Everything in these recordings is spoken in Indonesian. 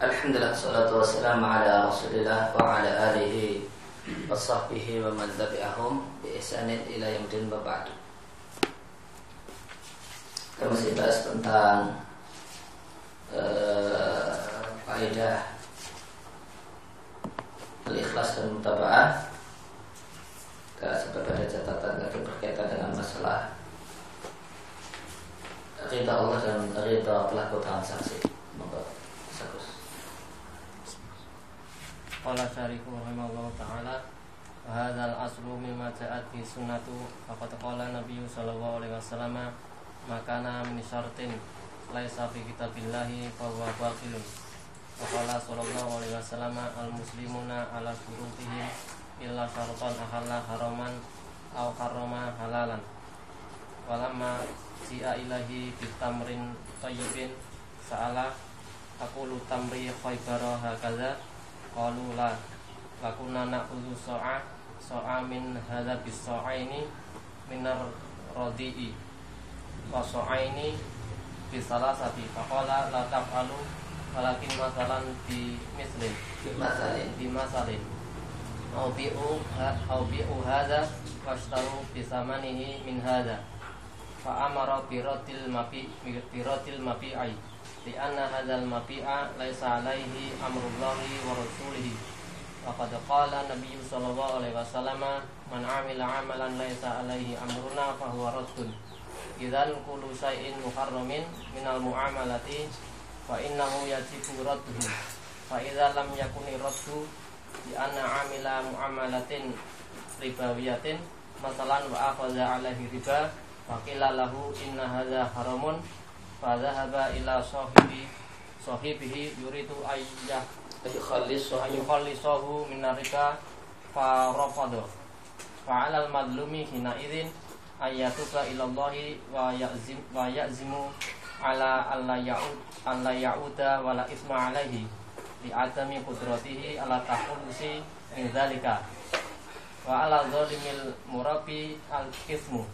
Alhamdulillah, salatu wassalamu ala rasulillah wa ala alihi wa sahbihi wa man tabi'ahum bi ihsanin ila yaumil ba'd. Kita masih bahas tentang Faidah Al-Ikhlas dan Mutaba'ah. Kita sempat ada catatan tadi berkaitan dengan masalah ridha Allah dan ridha pelaku transaksi. Monggo. Qala syariku rahimahullah ta'ala wahadhal aslu mimma ja'at fi sunnatu faqad qala nabiyyu sallallahu alaihi wasallam makana min syartin laisa fi kitabillahi fahuwa batilun wa qala sallallahu alaihi wasallam al muslimuna ala syurutihim illa syartan ahalla haraman aw harrama halalan walamma ji'a ilahi bitamrin tayyibin sa'ala aqulu tamri khaybara hakaza qalu la lakunna na'udzu sa'a min hadza bisa'aini minar radi'i wa sa'aini bisalasati faqala la taqalu walakin masalan bi misli bi masalin au bi'u hadza fashtaru bi samanihi min hadza fa amara bi ratil mabi'i di anna hadzal mabi'a laisa alaihi amrullahi wa rasulihi wa qad qala nabiyyu sallallahu alaihi wasallam man 'amila 'amalan laisa alaihi amruna fa huwa raddun idzal kullu shay'in muharramin minal mu'amalati fa innahu yajibu radduhu fa idza lam yakuni raddu di anna 'amila mu'amalatin ribawiyatin masalan wa akhadha 'alaihi riba fa qila lahu inna hadza haramun fadhahaba ila sahibihi yuridu ayyah ayukhallisahu minarika farafadu fa'alal madlumi hina idhin ayyatuka ilallahi wa ya'zimu ala alla ya'uda wa la isma alaihi li'atami kudratihi ala tahulusi min dhalika wa ala zalimil murabi al-kismu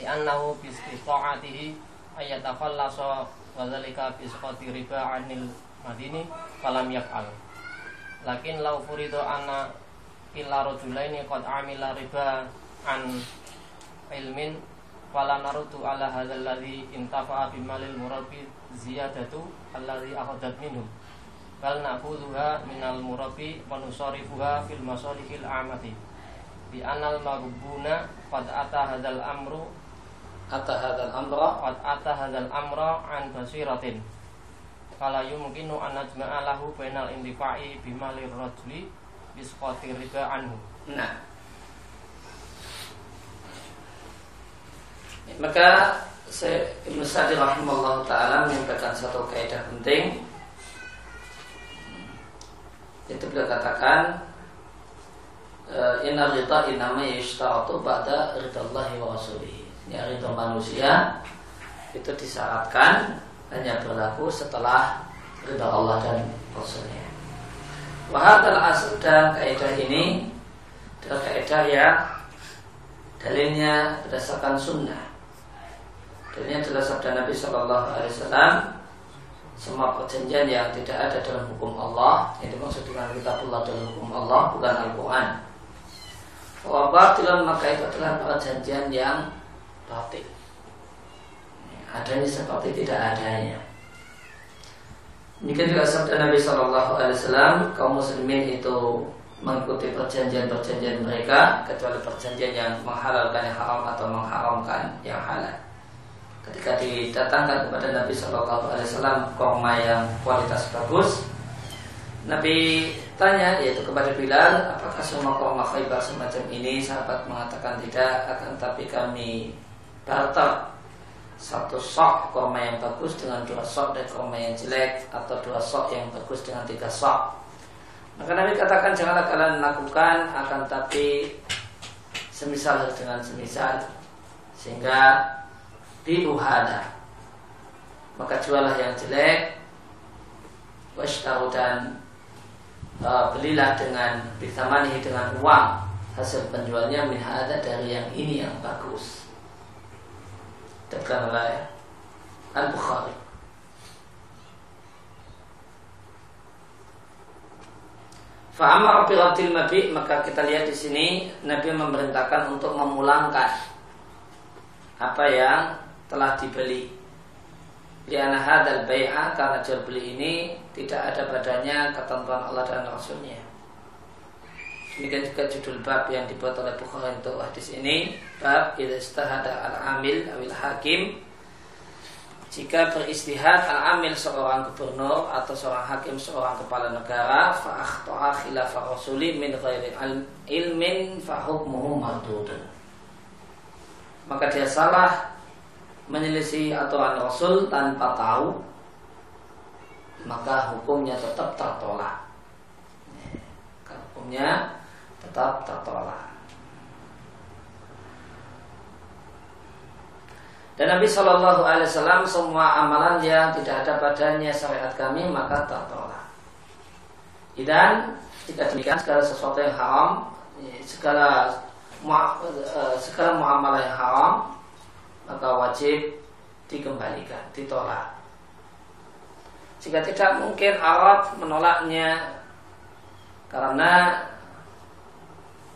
li'annahu bistiqa'atihi ayatafallasa wa dzalika bisqati riba 'anil madini falam yaqal lakin law furidu anna illa rajulaini qad 'amila riba an ilmin fala narutu ala hadzal ladzi intafa'a bimalil murabi ziyadatu allazi akhadhat minhum bal na'khudhuha minal murabi wa nusarifuha fil masalihil 'amati bi anal maghbuna qad ata hadzal amru At hadzal amra an basiratin fala yumkinu an najma'a lahu bainal intifa'i bimalir rajuli bisqati riba anhu. Nah, maka Ibnu Sa'di rahimahullah ta'ala menyampaikan satu kaidah penting. Itu beliau katakan inna ridha innama yashtaratu ba'da ridallahi wa rasulihi. Ya, ridha manusia itu disyaratkan hanya berlaku setelah ridha Allah dan Rasulnya. Wahadal asal dan kaidah ini adalah kaidah yang dalilnya berdasarkan sunnah. Dalilnya adalah sabda Nabi SAW, semua perjanjian yang tidak ada dalam hukum Allah, yang dimaksud dengan kitabullah dalam hukum Allah bukan Al-Quran. Wa batilan, maka itu adalah perjanjian yang batil, adanya seperti tidak adanya. Demikian juga sabda Nabi SAW, kaum muslimin itu mengikuti perjanjian-perjanjian mereka kecuali perjanjian yang menghalalkan yang haram atau mengharamkan yang halal. Ketika didatangkan kepada Nabi SAW kurma yang kualitas bagus, Nabi tanya yaitu kepada Bilal, apakah semua kurma Khaybar semacam ini? Sahabat mengatakan tidak, akan tapi kami barter satu sok kurma yang bagus dengan 2 sok dan kurma yang jelek, atau 2 sok yang bagus dengan 3 sok. Maka Nabi katakan janganlah kalian lakukan, akan tapi semisal dengan semisal, sehingga diuhada, maka jualah yang jelek, washtaru, dan belilah dengan bitamanihi, dengan uang hasil penjualnya, min hada, dari yang ini yang bagus. Dikatakan oleh Al Bukhari. Fa'amar biradil mabi, maka kita lihat di sini Nabi memerintahkan untuk memulangkan apa yang telah dibeli. Li'anna hadzal bai'a, karena jual beli ini tidak ada padanya ketentuan Allah dan Rasulnya. Demikian juga judul bab yang dibuat oleh Bukhari untuk hadis ini, bab idza istahada al-amil awil hakim. Jika beristihad al-amil seorang gubernur atau seorang hakim, seorang kepala negara, fa akhta'a khilafa rasuli min ghairi ilmin fa hukmuhu mardud, maka dia salah menyelisih aturan Rasul tanpa tahu, maka hukumnya tetap tertolak. Hukumnya tetap tertolak. Dan Nabi Shallallahu Alaihi Wasallam, semua amalan yang tidak ada padanya syariat kami maka tertolak. Dan jika demikian, segala sesuatu yang haram, segala muamalah yang haram, maka wajib dikembalikan, ditolak. Jika tidak mungkin Arab menolaknya, karena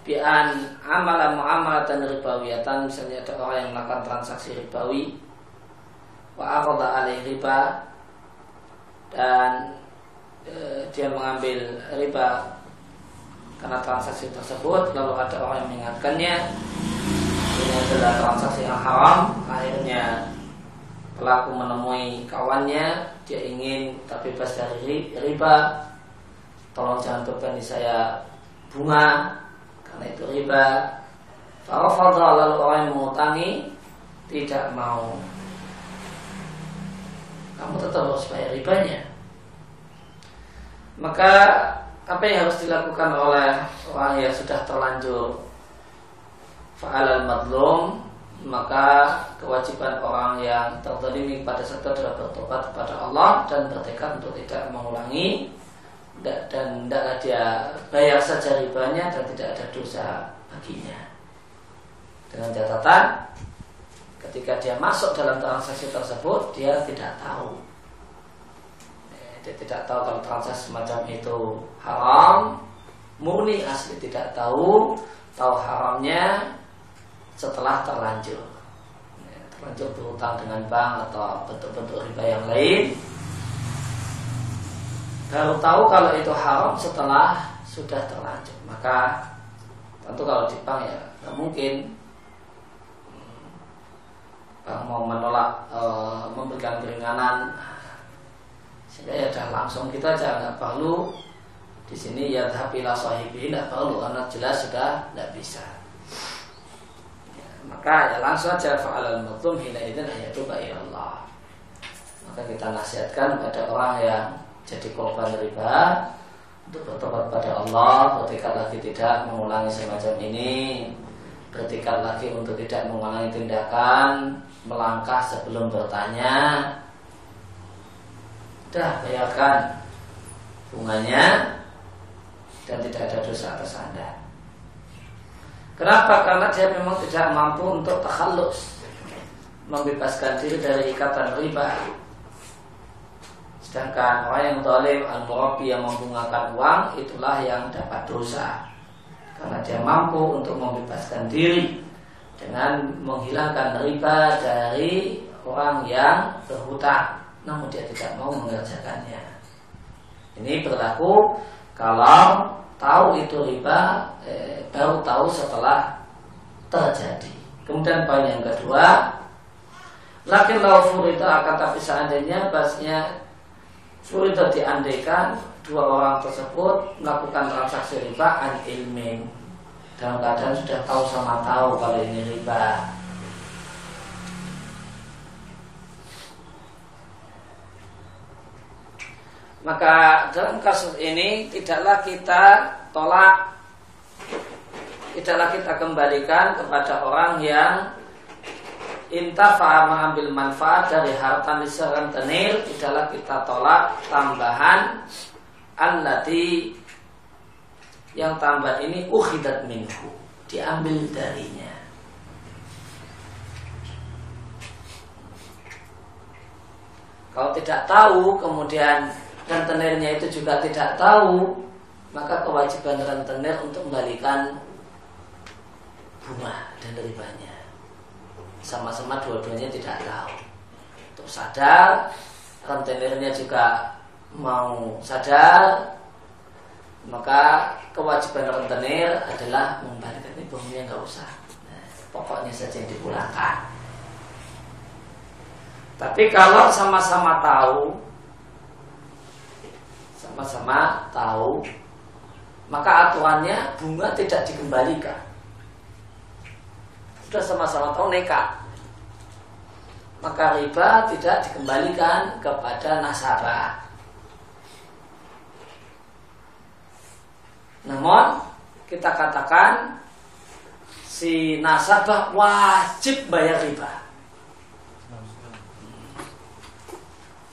bi'an amala mu'amalatan ribawiyatan, misalnya ada orang yang melakukan transaksi ribawi, wa aqada alaihi riba, dan dia mengambil riba karena transaksi tersebut, lalu ada orang yang mengingatkannya ini adalah transaksi yang haram. Akhirnya pelaku menemui kawannya, dia ingin terbebas dari riba, tolong jangan bebani saya bunga karena itu riba. Farafadha, lalu orang yang mengutangi tidak mau, kamu tetap harus bayar ribanya. Maka apa yang harus dilakukan oleh orang yang sudah terlanjur fa'alal madlum, maka kewajiban orang yang terzalimi pada satu adalah bertobat kepada Allah dan bertekad untuk tidak mengulangi, dan tidaklah dia bayar saja ribanya dan tidak ada dosa baginya, dengan catatan ketika dia masuk dalam transaksi tersebut dia tidak tahu, dia tidak tahu kalau transaksi semacam itu haram, murni asli tidak tahu, tahu haramnya setelah terlanjur berhutang dengan bank atau bentuk-bentuk riba yang lain, baru tahu kalau itu haram setelah sudah terlanjur. Maka tentu kalau di bank ya nggak mungkin bank mau menolak memberikan keringanan, sehingga ya dah langsung kita aja, nggak perlu di sini ya tahpilah sahibi, nggak perlu, karena jelas sudah nggak bisa. Maka ya langsung saja fa'alal mutum hina idzin ayatuba ilallah. Maka kita nasihatkan kepada orang yang jadi korban riba untuk bertobat pada Allah, bertekad lagi tidak mengulangi semacam ini, bertekad lagi untuk tidak mengulangi tindakan, melangkah sebelum bertanya, dah bayarkan bunganya dan tidak ada dosa atas Anda. Kenapa? Karena dia memang tidak mampu untuk takhallus, membebaskan diri dari ikatan riba. Sedangkan orang yang zalim, al-murabi, yang membungakan uang, itulah yang dapat dosa, karena dia mampu untuk membebaskan diri dengan menghilangkan riba dari orang yang berhutang, namun dia tidak mau mengerjakannya. Ini berlaku kalau tahu itu riba, baru tahu setelah terjadi. Kemudian poin yang kedua, lakin law furita, akan tapi seandainya, bahasanya furita diandaikan, dua orang tersebut melakukan transaksi riba an ilmin, dalam keadaan sudah tahu sama tahu kalau ini riba. Maka dalam kasus ini tidaklah kita tolak, tidaklah kita kembalikan kepada orang yang intafa, mengambil manfaat dari harta misalkan tenir, tidaklah kita tolak tambahan allati, yang tambah ini ukhidat minhu, diambil darinya. Kalau tidak tahu kemudian dan tenirnya itu juga tidak tahu, maka kewajiban rentenir untuk mengembalikan bunga dan ribanya. Sama-sama dua-duanya tidak tahu. Untuk sadar, rentenirnya juga mau sadar, maka kewajiban rentenir adalah mengembalikan bunganya, nggak usah. Nah, pokoknya saja yang dipulangkan. Tapi kalau sama-sama tahu, maka aturannya bunga tidak dikembalikan. Sudah sama-sama tahu nekat, maka riba tidak dikembalikan kepada nasabah. Namun kita katakan si nasabah wajib bayar riba.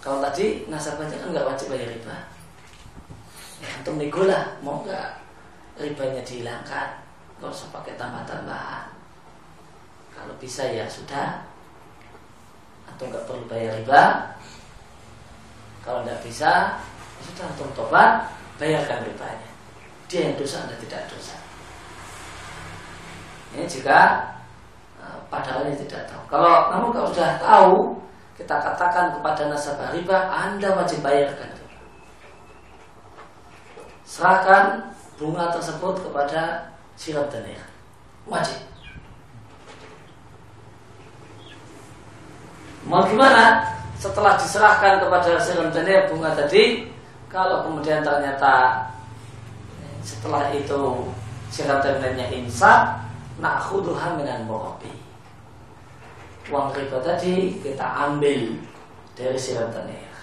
Kalau tadi nasabahnya kan nggak wajib bayar riba, ya antum negolah mau nggak ribanya dihilangkan, nggak usah pakai tambah-tambahan. Kalau bisa ya sudah, antum nggak perlu bayar riba. Kalau nggak bisa, ya sudah antum tobat, bayarkan ribanya. Dia yang dosa, Anda tidak dosa. Ini jika padahalnya tidak tahu. Kalau namun kalau sudah tahu, kita katakan kepada nasabah riba, Anda wajib bayarkan. Serahkan bunga tersebut kepada si rentenir. Wajib. Mau gimana? Setelah diserahkan kepada si rentenir bunga tadi, kalau kemudian ternyata setelah itu si rentenirnya insaf, na'khudhuha minan mu'abi. Uang riba tadi kita ambil dari si rentenir.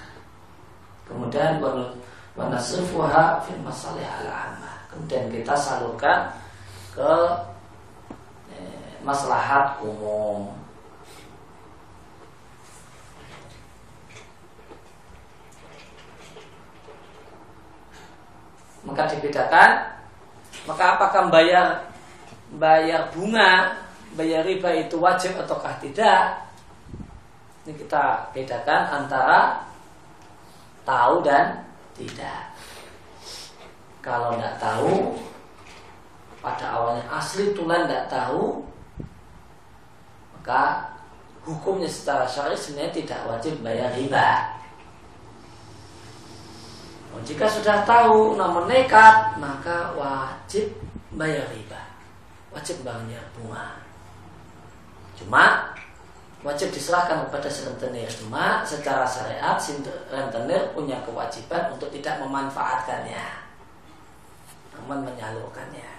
Kemudian wanasrifuha fil masalih al-'ammah. Kemudian kita salurkan ke maslahat umum. Maka dibedakan. Maka apakah bayar bunga, bayar riba itu wajib ataukah tidak? Ini kita bedakan antara tahu dan tidak. Kalau tidak tahu, pada awalnya asli tulan tidak tahu, maka hukumnya secara syar'i sebenarnya tidak wajib bayar riba. Jika sudah tahu namun nekat, maka wajib bayar riba, wajib bayar bunga. Cuma wajib diserahkan kepada si rentenir. Cuma secara syariat si rentenir punya kewajiban untuk tidak memanfaatkannya, namun menyalurkannya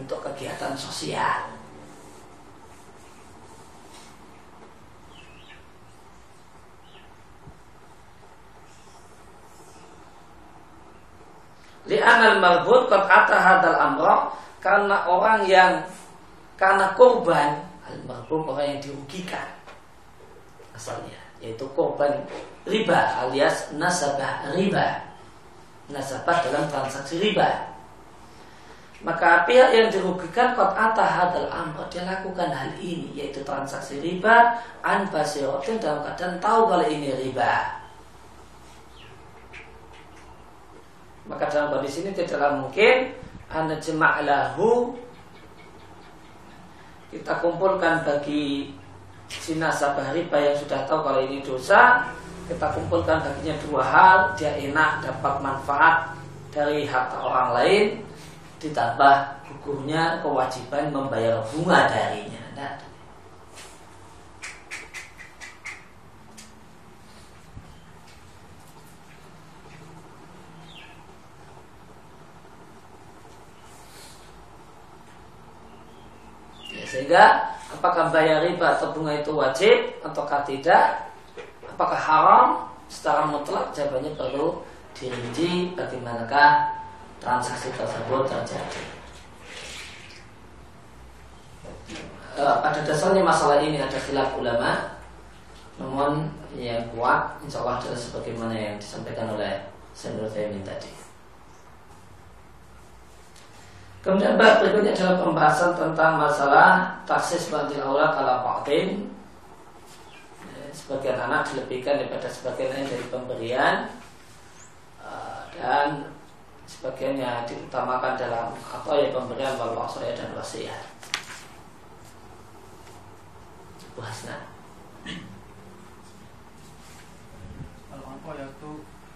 untuk kegiatan sosial. Li'anal marbut qad ata hadal amra, karena orang yang karena korban, al-marbum orang yang dirugikan asalnya, yaitu korban riba alias nasabah riba, nasabah dalam transaksi riba. Maka pihak yang dirugikan qad ata hadal amr, dia lakukan hal ini, yaitu transaksi riba an basiratin, dalam keadaan tahu kalau ini riba. Maka dalam kondisi ini tidaklah mungkin anajma' lahu, kita kumpulkan bagi si nasabah riba yang sudah tahu kalau ini dosa, kita kumpulkan baginya dua hal. Dia enak dapat manfaat dari harta orang lain, ditambah gugurnya kewajiban membayar bunga darinya. Nah, sehingga apakah bayar riba atau bunga itu wajib ataukah tidak, apakah haram secara mutlak, jawabannya perlu dirinci bagaimanakah transaksi tersebut terjadi. Pada dasarnya masalah ini ada khilaf ulama, namun yang kuat insyaallah adalah sebagaimana yang disampaikan oleh Syed Murtiamin tadi. Kemudian bab berikutnya adalah pembahasan tentang masalah taksis bantil aula kala ba'din. Sebagian anak dilebihkan daripada sebagian lain dari pemberian, dan sebagiannya diutamakan dalam ataya pemberian wal wasaya dan wasiat. Bu Hasna. Al-ataya itu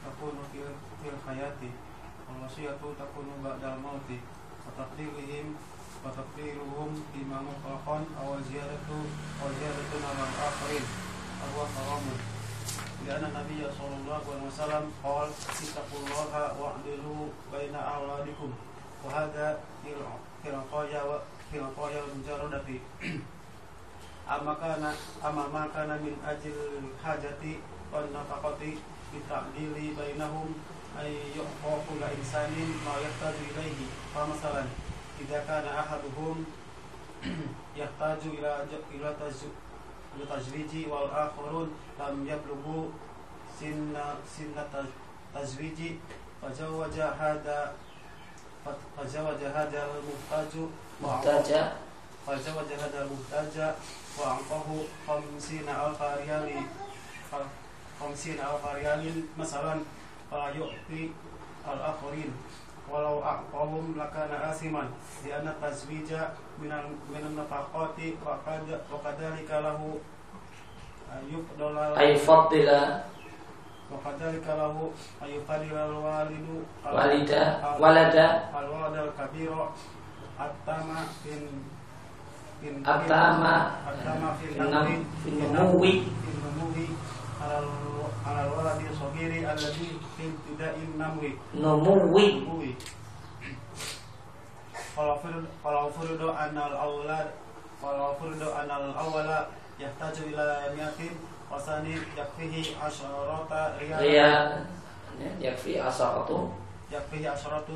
takunu fil hayati, wal-wasiyatu takunu ba'dal mauti, wa taqdirihim wa taqdiruhum bima mutlaqan aw ziyaratu naman akhirin aw haramun. لأن النبي صلى الله عليه وسلم قال اتقوا الله واعدلوا بين أولادكم وهذا كرقايا مجردة أما ما كان من أجل الحاجة والنفقة بالتعديل بينهم أن يعطى كل إنسان ما يحتاج إليه فمثلا إذا كان أحدهم يحتاج إلى التزويج والآخرون لم يبلغوا سن التزويج فزوج هذا المحتاج وأعطاه 50,000 ريال مثلا فيعطي الآخرين walau aqawum lakana asiman di anna tazwija minan nafaqati wa kadhalika lahu yufdala walidu walada alwadal kabira attama fin nawi al-waladi sogiri alladhi ibtida'in namwi Kalau furdo anal awala yahtaju ila miatin wasani yakfihi asharata riyal yakfihi asharatu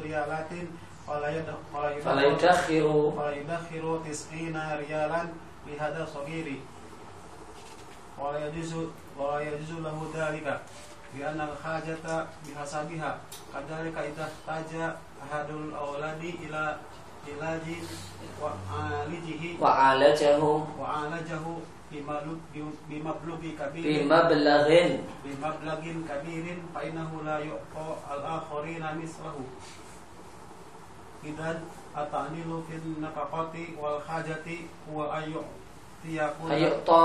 riyalatin wala yudakhiru tis'ina riyalan lihada sogiri ولا يجوز له ذلك لأن الحاجة بحسبها كذلك إذا احتاج أحد الأولاد إلى علاج وعالجه بمبلغ كبير فإنه لا يعطى الآخرين مثله إذا التعليل في النفقة والحاجة هو أن يعطى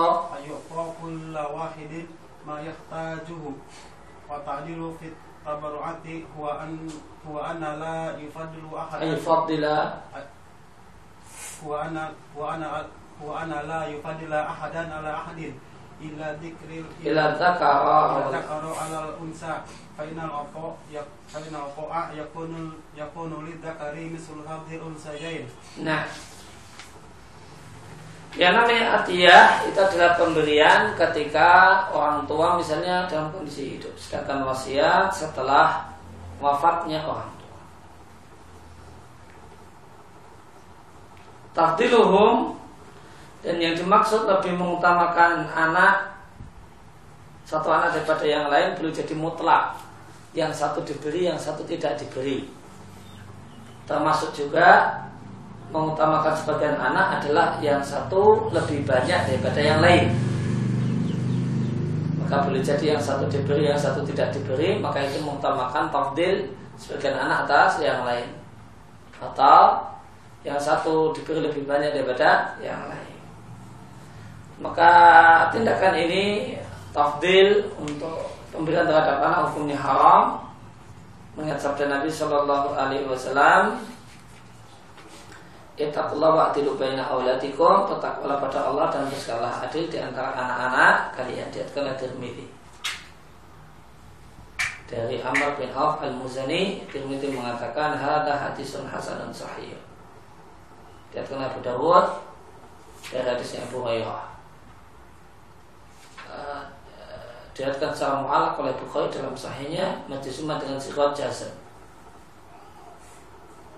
كل واحد ما يحتاجه وتعديل في التبرعات هو أن لا يفضل أحد هو أن لا يفضل أحدا على أحد إلا ذكر على الأنثى فإن العطاء يكون للذكر مثل هذه الأنثيين. نعم. Yang namanya atiyah itu adalah pemberian ketika orang tua misalnya dalam kondisi hidup. Sedangkan wasiat setelah wafatnya orang tua. Tafdiluhum, dan yang dimaksud lebih mengutamakan anak, satu anak daripada yang lain, boleh jadi mutlak. Yang satu diberi, yang satu tidak diberi. Termasuk juga mengutamakan sebagian anak adalah yang satu lebih banyak daripada yang lain. Maka boleh jadi yang satu diberi, yang satu tidak diberi. Maka itu mengutamakan tafdil sebagian anak atas yang lain, atau yang satu diberi lebih banyak daripada yang lain. Maka tindakan ini, tafdil untuk pemberian terhadap anak, hukumnya haram. Mengingat sabda Nabi SAW, ittaqullah wa'dilu baina auladikum, bertakwalah pada Allah dan bersikaplah adil di antara anak-anak kalian. Diatkan oleh Tirmidzi dari Amr bin Auf Al-Musani, Tirmidzi mengatakan hadza hadisun hasanun sahih. Diatkan oleh Abu Dawud dari hadisnya Abu Muayyah. Diatkan Salamul alak oleh Bukhari dalam sahihnya, majsuma dengan Syekh Jasser.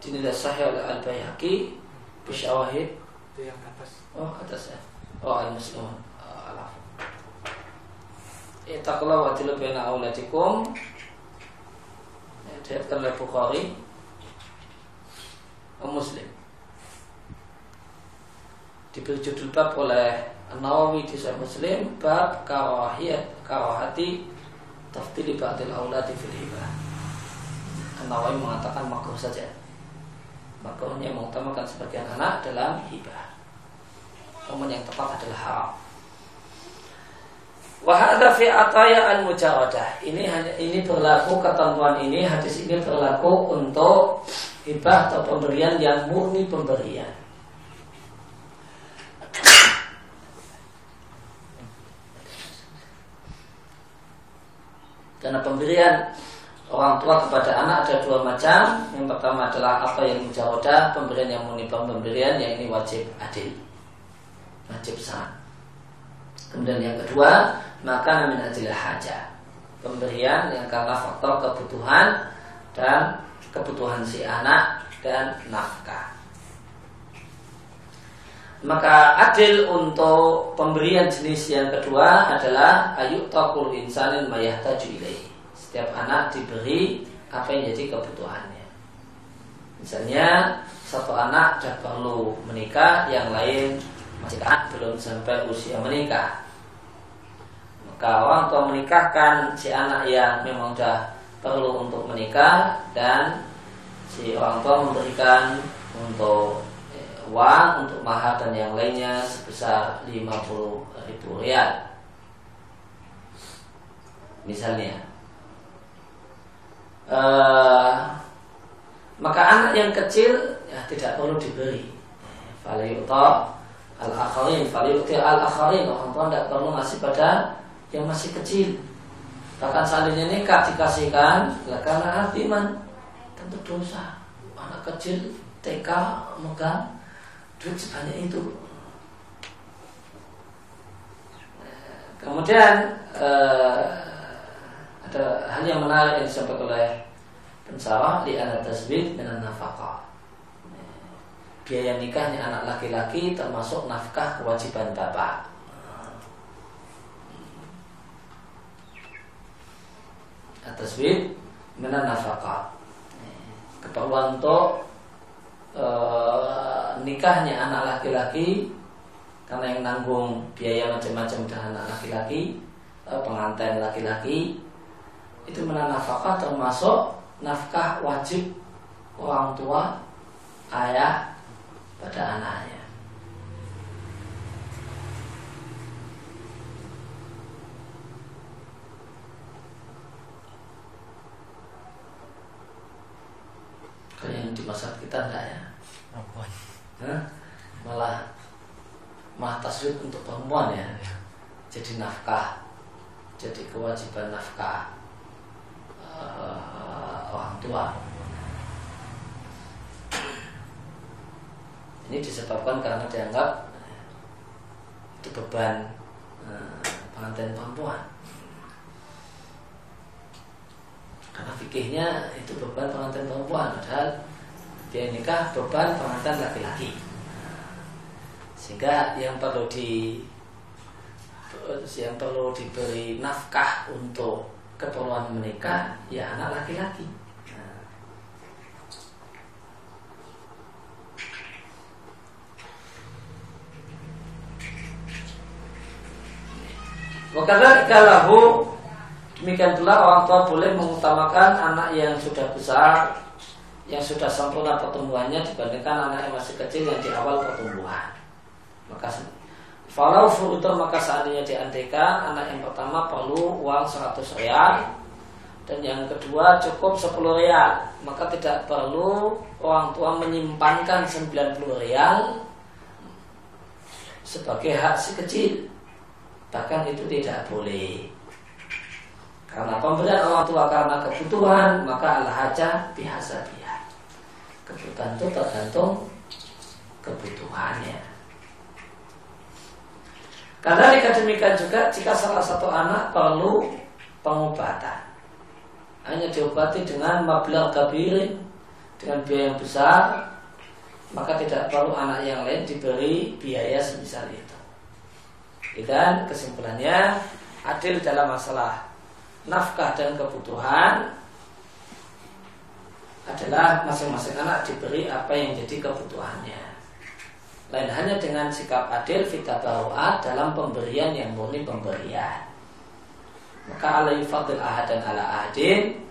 Dinilai sahih oleh Al-Bayhaqi Bisyawahid. Itu yang atas. Oh, atas ya. Oh, Al-Muslim. Al-Afu. Ittaqullah wa'dilu baina auladikum. Diriwayatkan oleh Bukhari, Muslim. Diberi judul bab oleh An-Nawawi di Sahih Muslim, bab karahati tafdili ba'dil auladi fil hibah. An-Nawawi mengatakan makruh saja. Makruhnya yang mengutamakan seperti anak dalam hibah. Namun yang tepat adalah haram. Wa hadza fi ataya al-mujaradah. Ini berlaku ketentuan ini, hadis ini berlaku untuk hibah atau pemberian yang murni pemberian. Karena pemberian orang tua kepada anak ada dua macam. Yang pertama adalah apa yang mujarodah, pemberian yang murni pemberian, yang ini wajib adil, wajib sah. Kemudian yang kedua, maka min ajlil hajah, pemberian yang karena faktor kebutuhan dan kebutuhan si anak dan nafkah. Maka adil untuk pemberian jenis yang kedua adalah ayu taqul insanin mayyahtaju ilaih. Setiap anak diberi apa yang jadi kebutuhannya. Misalnya satu anak sudah perlu menikah, yang lain masih anak belum sampai usia menikah. Maka orang tua menikahkan si anak yang memang sudah perlu untuk menikah, dan si orang tua memberikan untuk uang untuk mahar dan yang lainnya sebesar 50.000 rial misalnya. Maka anak yang kecil ya tidak perlu diberi. Falyu'ta al-akharin, falyu'ti al-akharin. Orang tua tidak perlu ngasih pada yang masih kecil. Bahkan seandainya nikah dikasihkan, karena hatiman tentu dosa. Anak kecil TK megang duit sebanyak itu. Kemudian ada hal yang menarik yang disampaikan oleh pensyarah, di anak tasbih dengan nafkah. Biaya nikahnya anak laki-laki termasuk nafkah kewajiban bapak. Tasbih dengan nafkah, keperluan untuk nikahnya anak laki-laki, karena yang nanggung biaya macam-macam dengan anak laki-laki, pengantin laki-laki, itu menafkah termasuk nafkah wajib orang tua ayah pada anaknya. Kalau yang di masa kita enggak ya, perempuan. Malah tasrif untuk perempuan ya. Jadi nafkah, jadi kewajiban nafkah orang tua. Ini disebabkan karena dianggap itu beban pengantin perempuan. Karena fikihnya itu beban pengantin perempuan, padahal dia nikah beban pengantin laki-laki. Sehingga yang perlu diberi nafkah untuk keperluan menikah ya anak laki-laki. Wakadar kalahu, demikian pula orang tua boleh mengutamakan anak yang sudah besar, yang sudah sempurna pertumbuhannya dibandingkan anak yang masih kecil yang di awal pertumbuhan. Maka falau furuta, maka seandainya diandaikan anak yang pertama perlu uang 100 rial dan yang kedua cukup 10 rial, maka tidak perlu orang tua menyimpankan 90 rial sebagai hak si kecil. Bahkan itu tidak boleh. Karena pemberian orang tua karena kebutuhan, maka al-hajah bihasabiha, kebutuhan itu tergantung kebutuhannya. Karena demikian juga jika salah satu anak perlu pengobatan, hanya diobati dengan mablag kabirin, dengan biaya yang besar, maka tidak perlu anak yang lain diberi biaya semisal itu. Dan kesimpulannya adil dalam masalah nafkah dan kebutuhan adalah masing-masing anak diberi apa yang jadi kebutuhannya. Lain hanya dengan sikap adil fitabaru'ah dalam pemberian yang murni pemberian. Maka alaihi fadil ahad dan ala ahadin,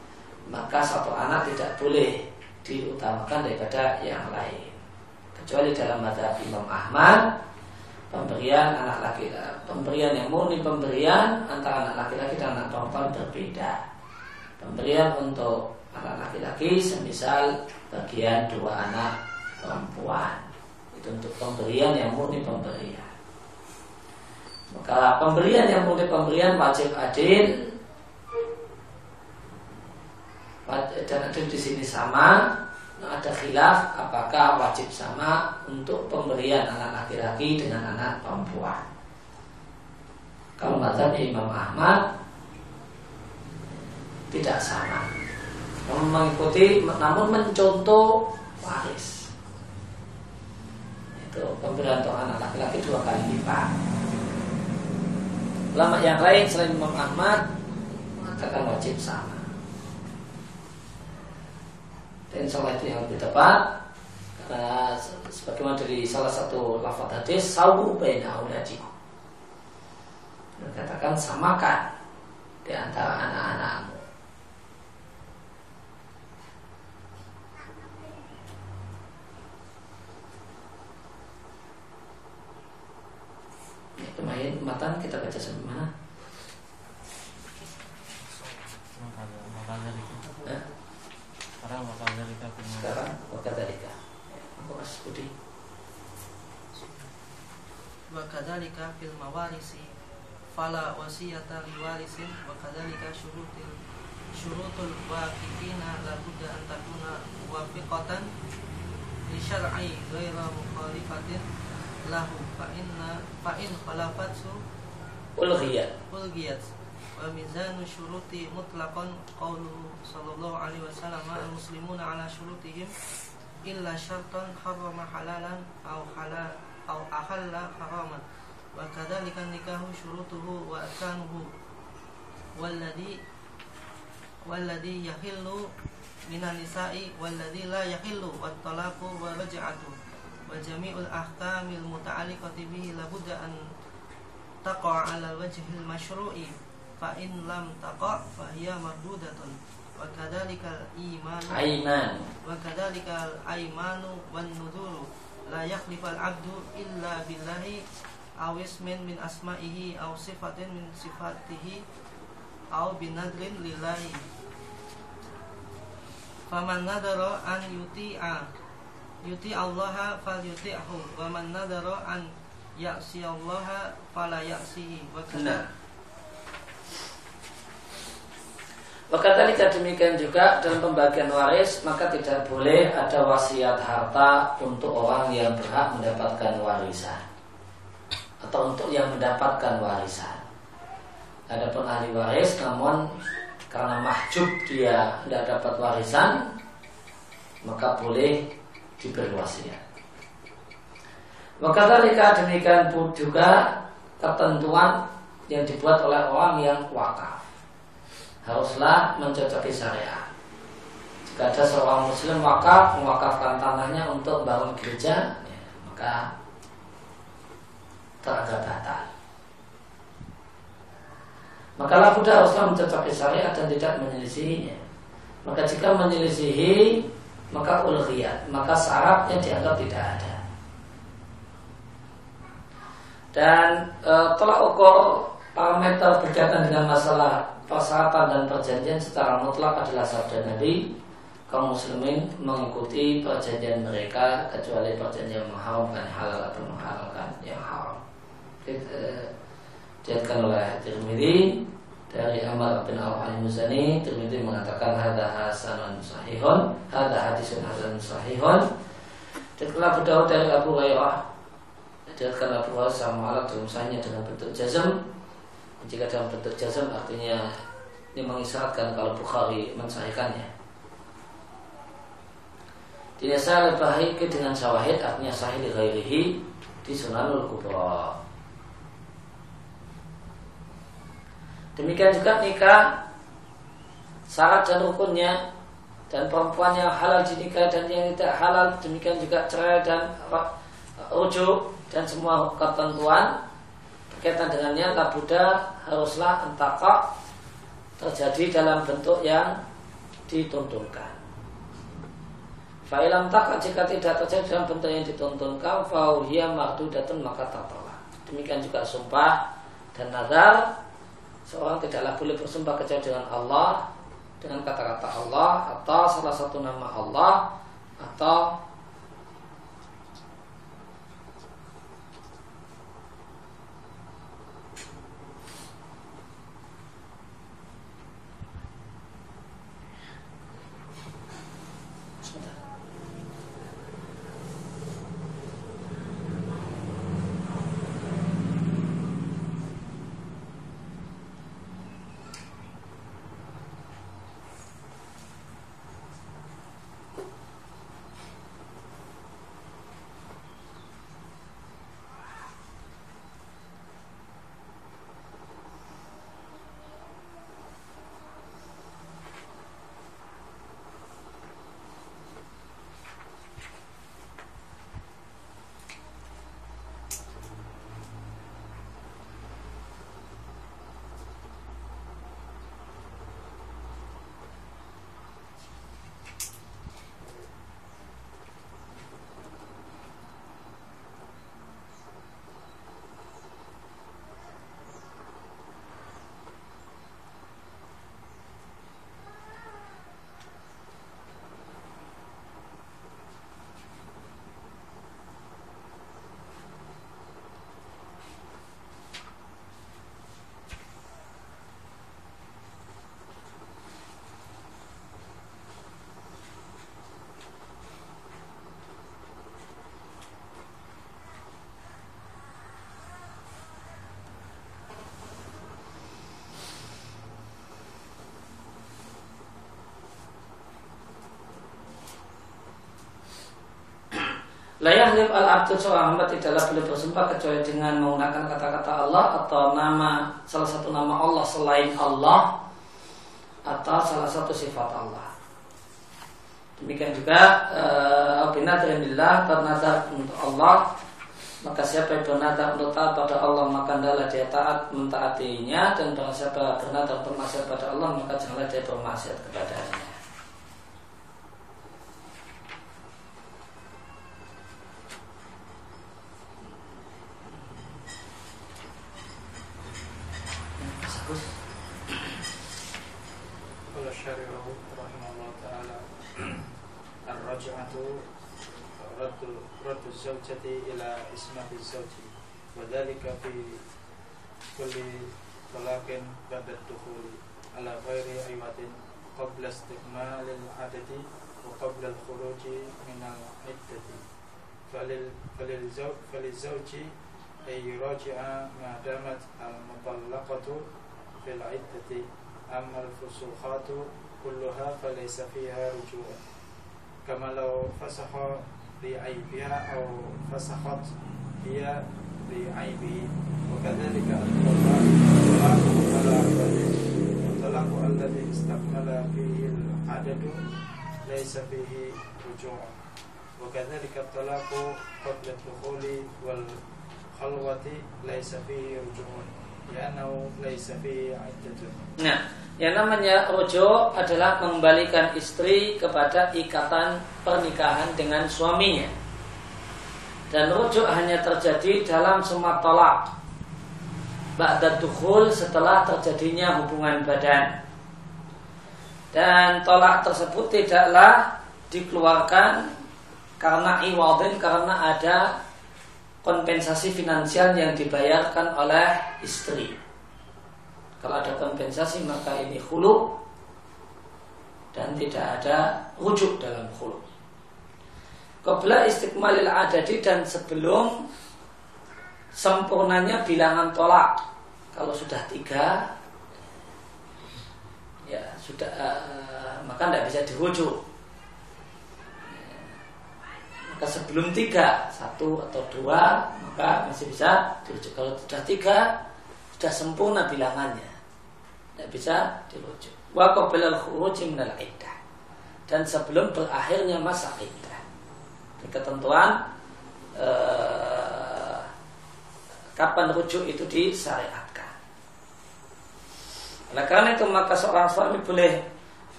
maka satu anak tidak boleh diutamakan daripada yang lain. Kecuali dalam mazhab Imam Ahmad, pemberian anak laki-laki, pemberian yang murni pemberian antara anak laki-laki dan anak perempuan berbeda. Pemberian untuk anak laki-laki semisal bagian dua anak perempuan, itu untuk pemberian yang murni pemberian. Maka pemberian yang murni pemberian wajib adil, dan adil di sini sama. Nah, ada khilaf apakah wajib sama untuk pemberian anak laki-laki dengan anak perempuan. Kalau mazhab Imam Ahmad tidak sama, mengikuti namun mencontoh waris. Itu pemberian untuk anak laki-laki dua kali lipat. Ulama yang lain selain Imam Ahmad mengatakan wajib sama. Dan insyaallah itu yang lebih tepat, karena sebagaimana dari salah satu lafaz hadis, sawu baina auladikum, dikatakan samakan di antara anak-anakmu. Ini kemarin matan kita baca sampai mana? Sekarang wakadalika, aku masih budi. Wakadalika fil mawarisi, fala wasiyata liwarisin, wakadalika syurutul waqifina la budda an takuna wafiqatan li syar'i ghaira mukhalifatin lahu fa in khalafatsu ulghiyat. Mizanu syuruti mutlaqan qauluhu sallallahu alaihi wasallam al-muslimuna ala syurutihim illa syartan harrama halalan aw halal aw ahalla haraman wa kadzalika nikahu syurutuhu wa akanuhu walladhi yahillu minan nisa'i walladhi la yahillu wat talaqu wa raj'atu wa jami'ul ahkamil muta'alliqati bihi labudda an taqa'a ala wajhil masyru'i fa in lam taqa fa hiya mardudatun wa kadzalikal iman wa kadzalikal aymanu wan nuzuru la yakhlifal abdu illa billahi aw ismin min asma'ihi aw sifatin min sifatihi aw binadrin lillahi faman nadara an yuti allaha falyuti'hu wa man nadara an ya'si allaha fala ya'sihi wa kadzalikal. Wakadhalika demikian juga dalam pembagian waris, maka tidak boleh ada wasiat harta untuk orang yang berhak mendapatkan warisan atau untuk yang mendapatkan warisan. Adapun ahli waris namun karena mahjub dia tidak dapat warisan, maka boleh diberi wasiat. Wakadhalika demikian juga ketentuan yang dibuat oleh orang yang wakaf haruslah mencocoki syariat. Jika ada seorang muslim wakaf mewakafkan tanahnya untuk bangun gereja, ya, maka teranggap batal. Maka labuda haruslah mencocoki syariat dan tidak menyelisihinya. Maka jika menyelisihi, maka ulghiyat, maka syaratnya dianggap tidak ada. Dan tolak ukur parameter berkaitan dengan masalah persyaratan dan perjanjian secara mutlak adalah sabda Nabi, kaum muslimin mengikuti perjanjian mereka kecuali perjanjian mengharamkan halal atau menghalalkan yang haram. Diriwayatkan oleh Tirmidzi dari Amr bin Auf al-Musani, Tirmidzi mengatakan hadza hasanun sahihun, hadza hadisun hasanun sahihun. Diriwayatkan Abu Dawud dari Abu Muayyah, diriwayatkan Abu Dawud sama alat rumsanya dengan bentuk jazm. Jika dalam bentuk jazm artinya ini mengisyaratkan kalau Bukhari mensahihkannya. Tidak sahih bahiki dengan syawahid artinya sahih li ghairihi di Sunanul Kubra. Demikian juga nikah, syarat dan rukunnya, dan perempuan yang halal dinikah dan yang tidak halal. Demikian juga cerai dan rujuk dan semua ketentuan kaitan dengannya labuda haruslah entaqah terjadi dalam bentuk yang dituntunkan. Fa'ilam takat, jika tidak terjadi dalam bentuk yang dituntunkan, fa'uhiyah mardudatan, maka tatolak. Demikian juga sumpah dan nazar. Seorang tidaklah boleh bersumpah kecuali dengan Allah, dengan kata-kata Allah, atau salah satu nama Allah, atau layahlib al-abdul, seorang hamba tidaklah boleh bersumpah kecuali dengan menggunakan kata-kata Allah atau nama, salah satu nama Allah selain Allah, atau salah satu sifat Allah. Demikian juga binadrillah, bernadar untuk Allah. Maka siapa yang bernadar untuk taat pada Allah, maka hendaklah dia taat mentaatinya, dan barang siapa bernadar bermaksiat pada Allah, maka janganlah dia bermaksiat kepadanya. فللزوجي أن يراجع ما دامت المطلقة في العدة أما الفسوخات كلها فليس فيها رجوع كما لو فسخ لعيبها أو فسخت هي لعيبه وكذلك الطلاق الذي استكمل فيه العدد ليس فيه رجوع وكذلك الطلاق قبل الدخول والخلوة ليس فيه رجوع لأنه ليس فيه عدة. Nah, yang namanya rujuk adalah mengembalikan istri kepada ikatan pernikahan dengan suaminya. Dan rujuk hanya terjadi dalam semua talak ba'da dukhul, setelah terjadinya hubungan badan. Dan talak tersebut tidaklah dikeluarkan karena iwadin, karena ada kompensasi finansial yang dibayarkan oleh istri. Kalau ada kompensasi, maka ini khulu, dan tidak ada rujuk dalam khulu. Qabla istiqmalil adadi, dan sebelum sempurnanya bilangan tolak. Kalau sudah 3, ya sudah, maka tidak bisa dirujuk. Sebelum 3, 1 atau 2, maka masih bisa dirujuk. Kalau sudah 3, sudah sempurna bilangannya, tidak bisa dirujuk. Wa qablal khuruj minal iddah, dan sebelum berakhirnya masa iddah. Ini ketentuan kapan rujuk itu disyariatkan. Oleh karena itu, maka seorang suami boleh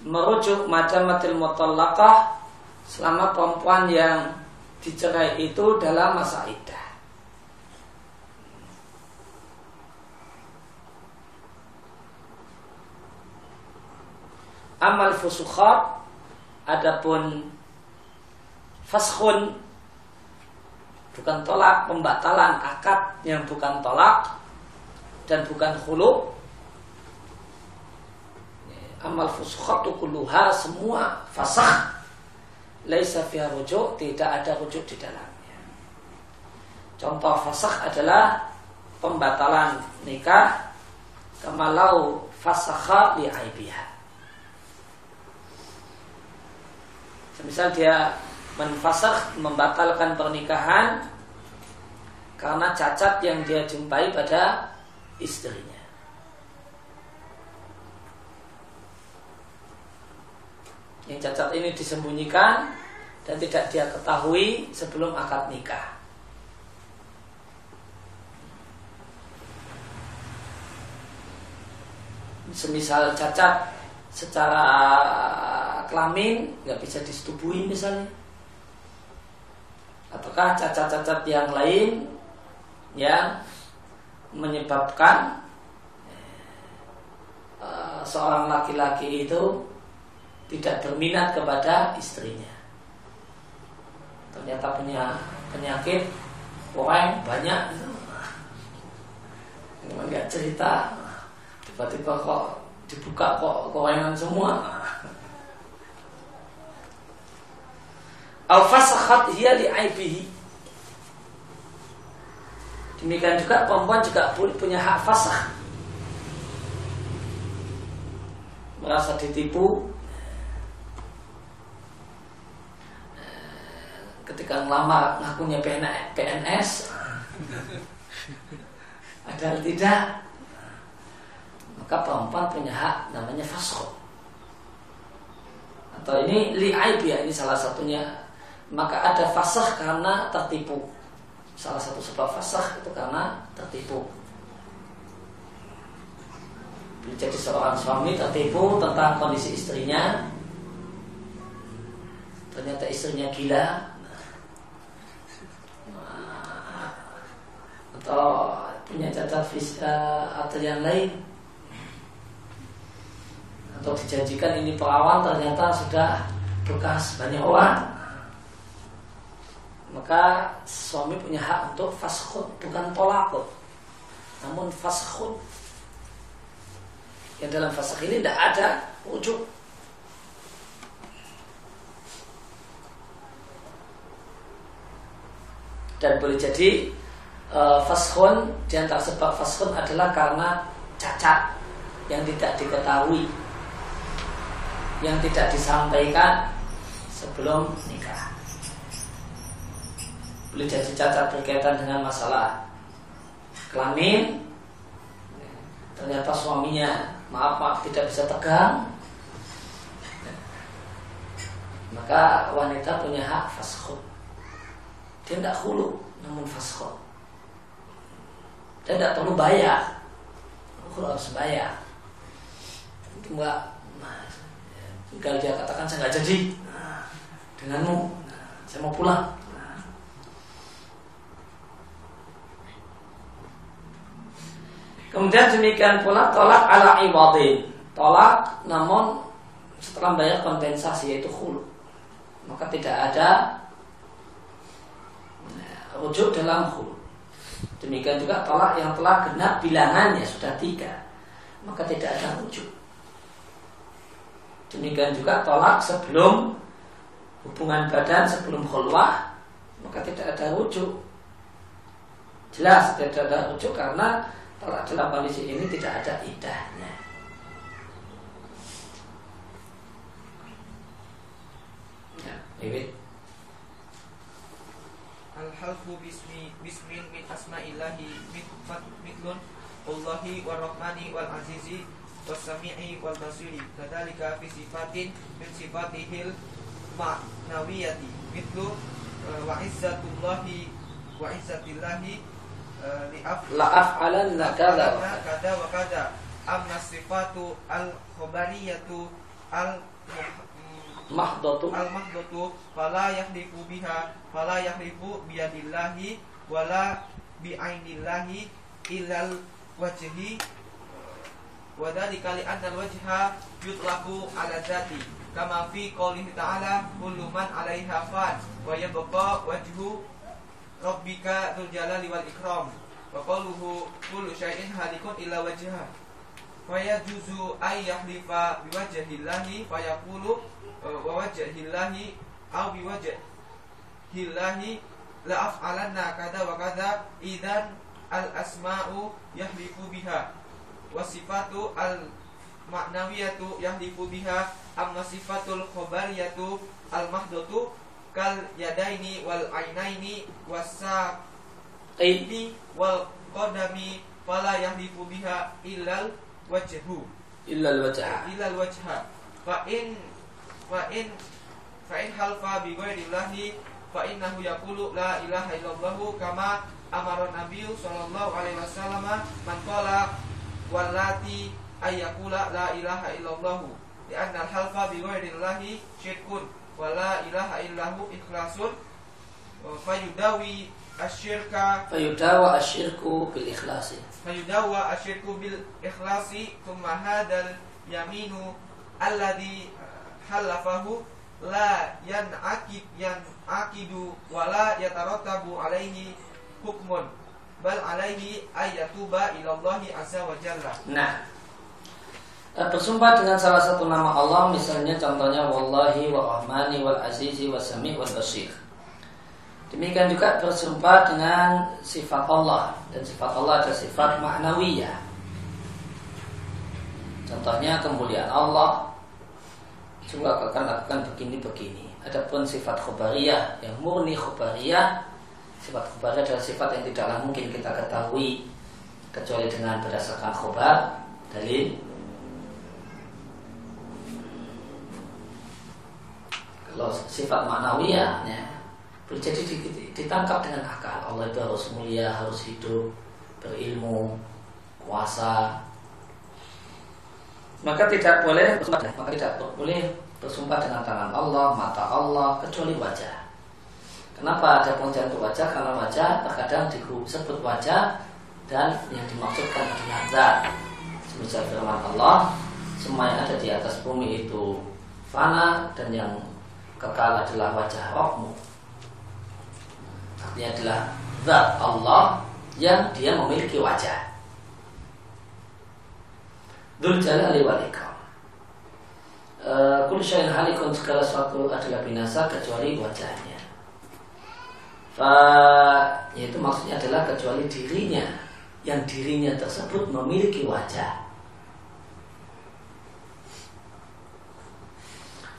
merujuk majamatil mutallaqah selama perempuan yang dicerai itu dalam masa iddah. Amal fusukhat, adapun faskhun, bukan tolak, pembatalan akad yang bukan tolak dan bukan khulu. Amal fusukhat kulluha, semua fasakh, laisa fiha rujuk, tidak ada rujuk di dalamnya. Contoh fasakh adalah pembatalan nikah, kama lau fasakha li aibiha. Misal dia menfasakh, membatalkan pernikahan karena cacat yang dia jumpai pada istrinya. Yang cacat ini disembunyikan dan tidak dia ketahui sebelum akad nikah. Semisal cacat secara kelamin, nggak bisa disetubui misalnya, ataukah cacat-cacat yang lain yang menyebabkan seorang laki-laki itu tidak berminat kepada istrinya. Ternyata punya penyakit orang banyak, nggak cerita, tiba-tiba kok dibuka kok kewenangan semua. Al-fasakhat hiya li'aibihi. Demikian juga perempuan juga punya hak fasakh. Merasa ditipu ketika ngelamar, ngakunya PNS, padahal tidak. Maka perempuan punya hak namanya fasakh. Atau ini li'aibiyah, ini salah satunya. Maka ada fasakh karena tertipu. Salah satu sebab fasakh itu karena tertipu. Jadi seorang suami tertipu tentang kondisi istrinya, ternyata istrinya gila, atau punya cacat fisik atau yang lain, atau dijanjikan ini perawan ternyata sudah bekas banyak orang. Maka suami punya hak untuk faskhun, bukan tolak, namun faskhun. Yang dalam fasakh ini tidak ada rujuk. Dan boleh jadi faskhun, di antara sebab faskhun adalah karena cacat yang tidak diketahui, yang tidak disampaikan sebelum nikah. Boleh jadi cacat berkaitan dengan masalah kelamin. Ternyata suaminya maaf tidak bisa tegang. Maka wanita punya hak fasakh. Dia tidak khulu, namun fasakh. Dia tidak perlu bayar. Khulu harus bayar. Enggak, kalau dia katakan saya nggak jadi denganmu, saya mau pulang. Kemudian demikian pula tolak ala iwadin, tolak namun setelah bayar kompensasi, yaitu khulu. Maka tidak ada rujuk dalam khulu. Demikian juga tolak yang telah genap bilangannya, sudah 3, maka tidak ada rujuk. Demikian juga tolak sebelum hubungan badan, sebelum khulwah, maka tidak ada rujuk. Jelas tidak ada rujuk karena tolak dalam kondisi ini tidak ada iddahnya. Ya, ini Al-halfu bismin min asma'illahi mitlun Allahi warrahmani wal azizi wasami'i wal basiri kadalika fi sifatin min sifatihil ma'nawiyati mithlu wa izzatillahi la af'alan la kada wa kada amma sifatu al khabariyatu al-mahdatu wala yahlifu biha wala yahlifu biyadillahi wala bi'ainillahi ilal wajhi wa dzalika li anna al-wajha yutlaqu ala dzati kama fi qouli ta'ala kullu man 'alaiha fan wa yabqa wajhu rabbika dzul jalali wal ikram wa qaluhu kullu syai'in halikun illa wajha wa yajuzu ay yahlifa biwajhillahi fa yaqulu wa wajhillahi aw biwajhillahi la af'alanna kada wa kada idzan al asma'u yahlifu biha wa sifatu al ma'nawiyatu yahlifu biha amma sifatul khabariyatu al mahdatu kal yadaini wal ainaini wasaqaini wal qadami fala yahlifu biha illal wajhu illal wajha fa in halfa bi ghairillahi fa innahu yaqulu la ilaha illallah kama amara nabiyyu sallallahu alaihi wasallam man qala wallati ayyakula la ilaha illallah li anna halfa bi ghairillahi syirkun wala ilaha illahu ikhlasun fayudawa asyirku bil ikhlasi thumma hadal yaminu alladhi halafahu la yan'akidu wala yatarattabu alaihi hukmun bal alaihi ayyatuba ilallahi azza wa jalla. Nah, bersumpah dengan salah satu nama Allah, misalnya contohnya wallahi wa rahmani wal azizi wa sami wal basir. Demikian juga bersumpah dengan sifat Allah, dan sifat Allah ada sifat ma'nawiyah. Contohnya kemuliaan Allah juga akan begini-begini. Adapun sifat khobariyah, yang murni khobariyah, sifat khobariyah adalah sifat yang tidaklah mungkin kita ketahui kecuali dengan berdasarkan khobar, dalil. Kalau sifat ma'nawiyah jadi ditangkap dengan akal. Allah itu harus mulia, harus hidup, berilmu, kuasa. Maka tidak boleh bersumpah dengan tangan Allah, mata Allah, kecuali wajah. Kenapa ada penjelasan wajah? Karena wajah terkadang disebut wajah dan yang dimaksudkan adalah zat. Semisal firman Allah, semua yang ada di atas bumi itu fana dan yang kekal adalah wajah Rabbmu. Artinya adalah zat Allah yang dia memiliki wajah. Dzul jalali wal ikram. Kullu syai'in halikun, segala sesuatu adalah binasa kecuali wajahnya. Yaitu maksudnya adalah kecuali dirinya, yang dirinya tersebut memiliki wajah.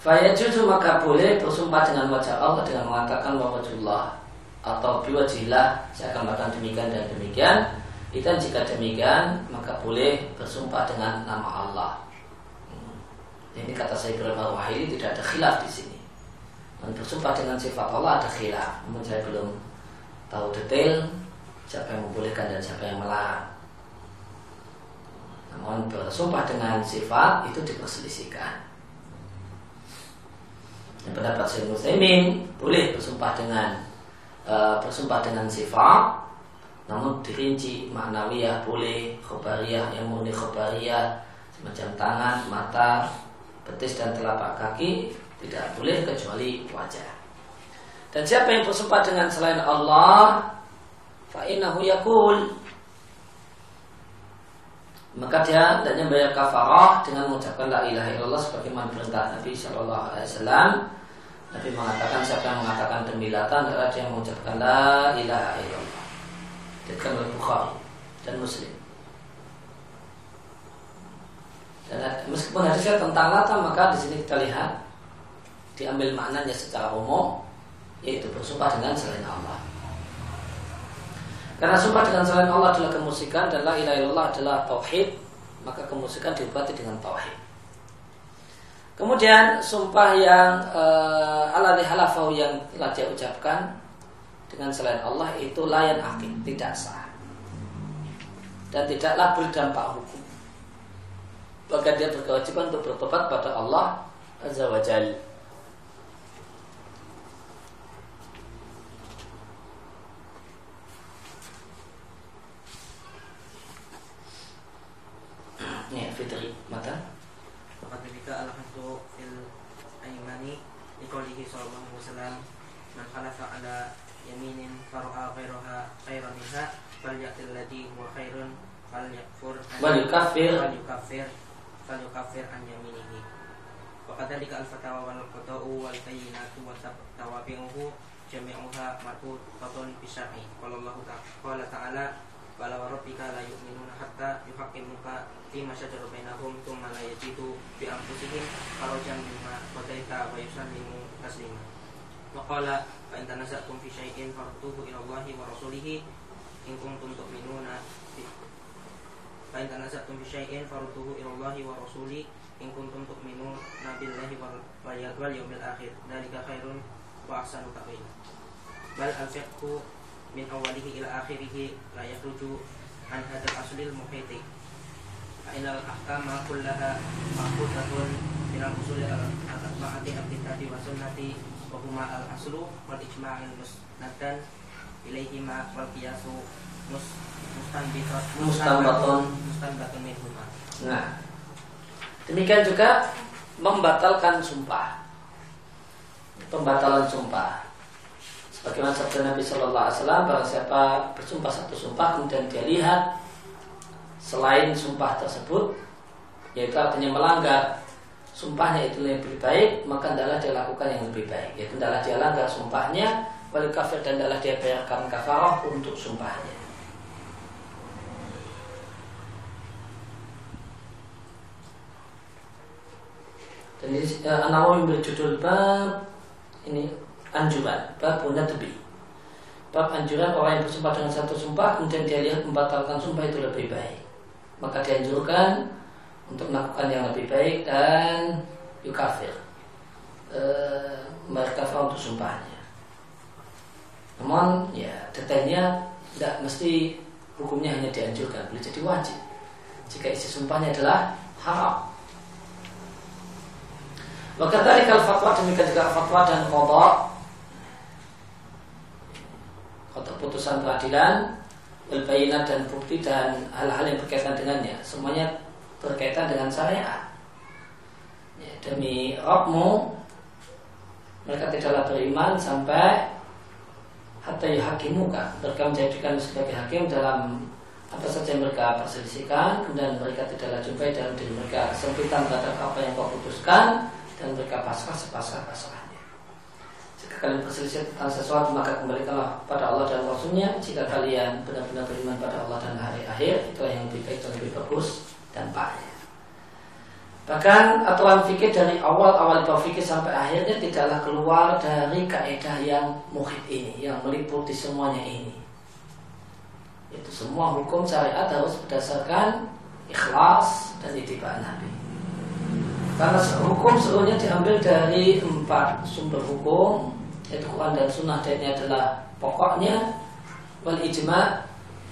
Fayajuzu, maka boleh bersumpah dengan wajah Allah dengan mengatakan wajhullah atau biwajhilah, saya akan mengatakan demikian dan demikian. Itu jika demikian maka boleh bersumpah dengan nama Allah. Ini kata Syekh Ibrahim Al-Wahili, tidak ada khilaf di sini. Dan bersumpah dengan sifat Allah ada khilaf, namun saya belum tahu detail siapa yang membolehkan dan siapa yang melarang. Namun bersumpah dengan sifat itu diperselisihkan. Dan pendapat Syekh Murtiamin boleh bersumpah dengan sifat, namun dirinci maknawiyah boleh, khobariyah yang murni khobariyah semacam tangan, mata, betis dan telapak kaki tidak boleh kecuali wajah. Dan siapa yang bersumpah dengan selain Allah, fa innahu yaqul, maka dia hendaknya membayar kafarah dengan mengucapkan la ilaha illallah sebagaimana perintah Nabi sallallahu alaihi wasallam. Nabi mengatakan siapa yang mengatakan demi latan adalah dia mengucapkan la ilaha illallah. Diriwayatkan oleh Bukhari dan Muslim. Dan meskipun hadisnya tentang latan, maka di sini kita lihat diambil maknanya secara umum, yaitu bersumpah dengan selain Allah. Karena sumpah dengan selain Allah adalah kemusyrikan dan la ilaha illallah adalah tauhid, maka kemusyrikan diobati dengan tauhid. Kemudian sumpah yang alladzi halafahu yang telah dia ucapkan dengan selain Allah itu layan akid, tidak sah dan tidaklah berdampak hukum. maka dia berkewajiban untuk bertobat pada Allah Azza wa Jalla. Nih Fitri, mata. Ketika al-hadu fil aimani liqaulihi sallallahu alaihi wasallam man khalafa ala yaminin faraa ghairuha khairan minha falyatil ladzi huwa khairun falyakfur walyukaffir falyukaffir an yaminihi wa kadzalika al-fatawa wal qada'u wal bayyinatu wa tawabi'uhu jami'uha marfu'un bi syar'i wallahu ta'ala wala rabbika la yu'minuna hatta yuhaqqimuka fi ma shajara bainahum thumma la yajidu fi anfusihim harajan mimma qadaita wa yusallimu taslima. Wa qala fa in tanaza'tum fi syai'in farudduhu ila Allahi wa rasulihi in kuntum tu'minuna bihi. Fa in tanaza'tum fi syai'in farudduhu ila Allahi wa rasulihi in kuntum tu'minuna billahi wal yawmil akhir. Dzalika khairun wa ahsanu ta'wila. Bal al-fiqhu min awalihi ila akhirihi la yakhruju an hadzal aslil muhiti ainal ahkama kullaha ma'qudatun min al-usul al-arba'ati al-kitabi wa sunnati wa huma al-aslu wal ijma'il musnadan ilaihi ma wal qiyasu mustanbatun min huma. Nah, demikian juga membatalkan sumpah, pembatalan sumpah. Bagaimana sabda Nabi Sallallahu Alaihi Wasallam, barang siapa bersumpah satu sumpah kemudian dia lihat selain sumpah tersebut, yaitu artinya melanggar sumpahnya itu yang lebih baik, maka tidaklah dia lakukan yang lebih baik, yaitu tidaklah dia langgar sumpahnya wal kafir, dan tidaklah dia bayarkan kafarah untuk sumpahnya. Dan ini An-Nawawi berjudul bab ini anjuran, bab bunda tebi, bab anjuran orang yang bersumpah dengan satu sumpah kemudian dia lihat membatalkan sumpah itu lebih baik, maka dianjurkan untuk melakukan yang lebih baik dan yukafir, merkafah untuk sumpahnya. Namun ya detailnya tidak mesti hukumnya hanya dianjurkan, boleh jadi wajib jika isi sumpahnya adalah haram. Maka dari kalau fatwa, demikian juga fatwa dan qadha, atau putusan peradilan, wal bayinat dan bukti dan hal-hal yang berkaitan dengannya, semuanya berkaitan dengan syariat. Ya, demi Rabbmu, mereka tidaklah beriman sampai hatta yuhakimuka, mereka menjadikan sebagai hakim dalam apa saja yang mereka perselisihkan, dan mereka tidaklah jumpai dalam diri mereka kesempitan terhadap apa yang kau putuskan, dan mereka pasrah sepasrah-pasrahnya. Jika kalian berselisih tentang sesuatu, maka kembalikanlah pada Allah dan Rasulnya. Jika kalian benar-benar beriman pada Allah dan hari akhir, itulah yang lebih baik dan lebih bagus dan baik. Bahkan aturan fikih dari awal berfikih sampai akhirnya tidaklah keluar dari kaidah yang muhit ini, yang meliputi semuanya ini. Itu semua hukum syariat harus berdasarkan ikhlas dan ittiba' Nabi. Karena hukum seluruhnya diambil dari empat sumber hukum, yaitu Quran dan Sunnah, dan ini adalah pokoknya, wal ijma'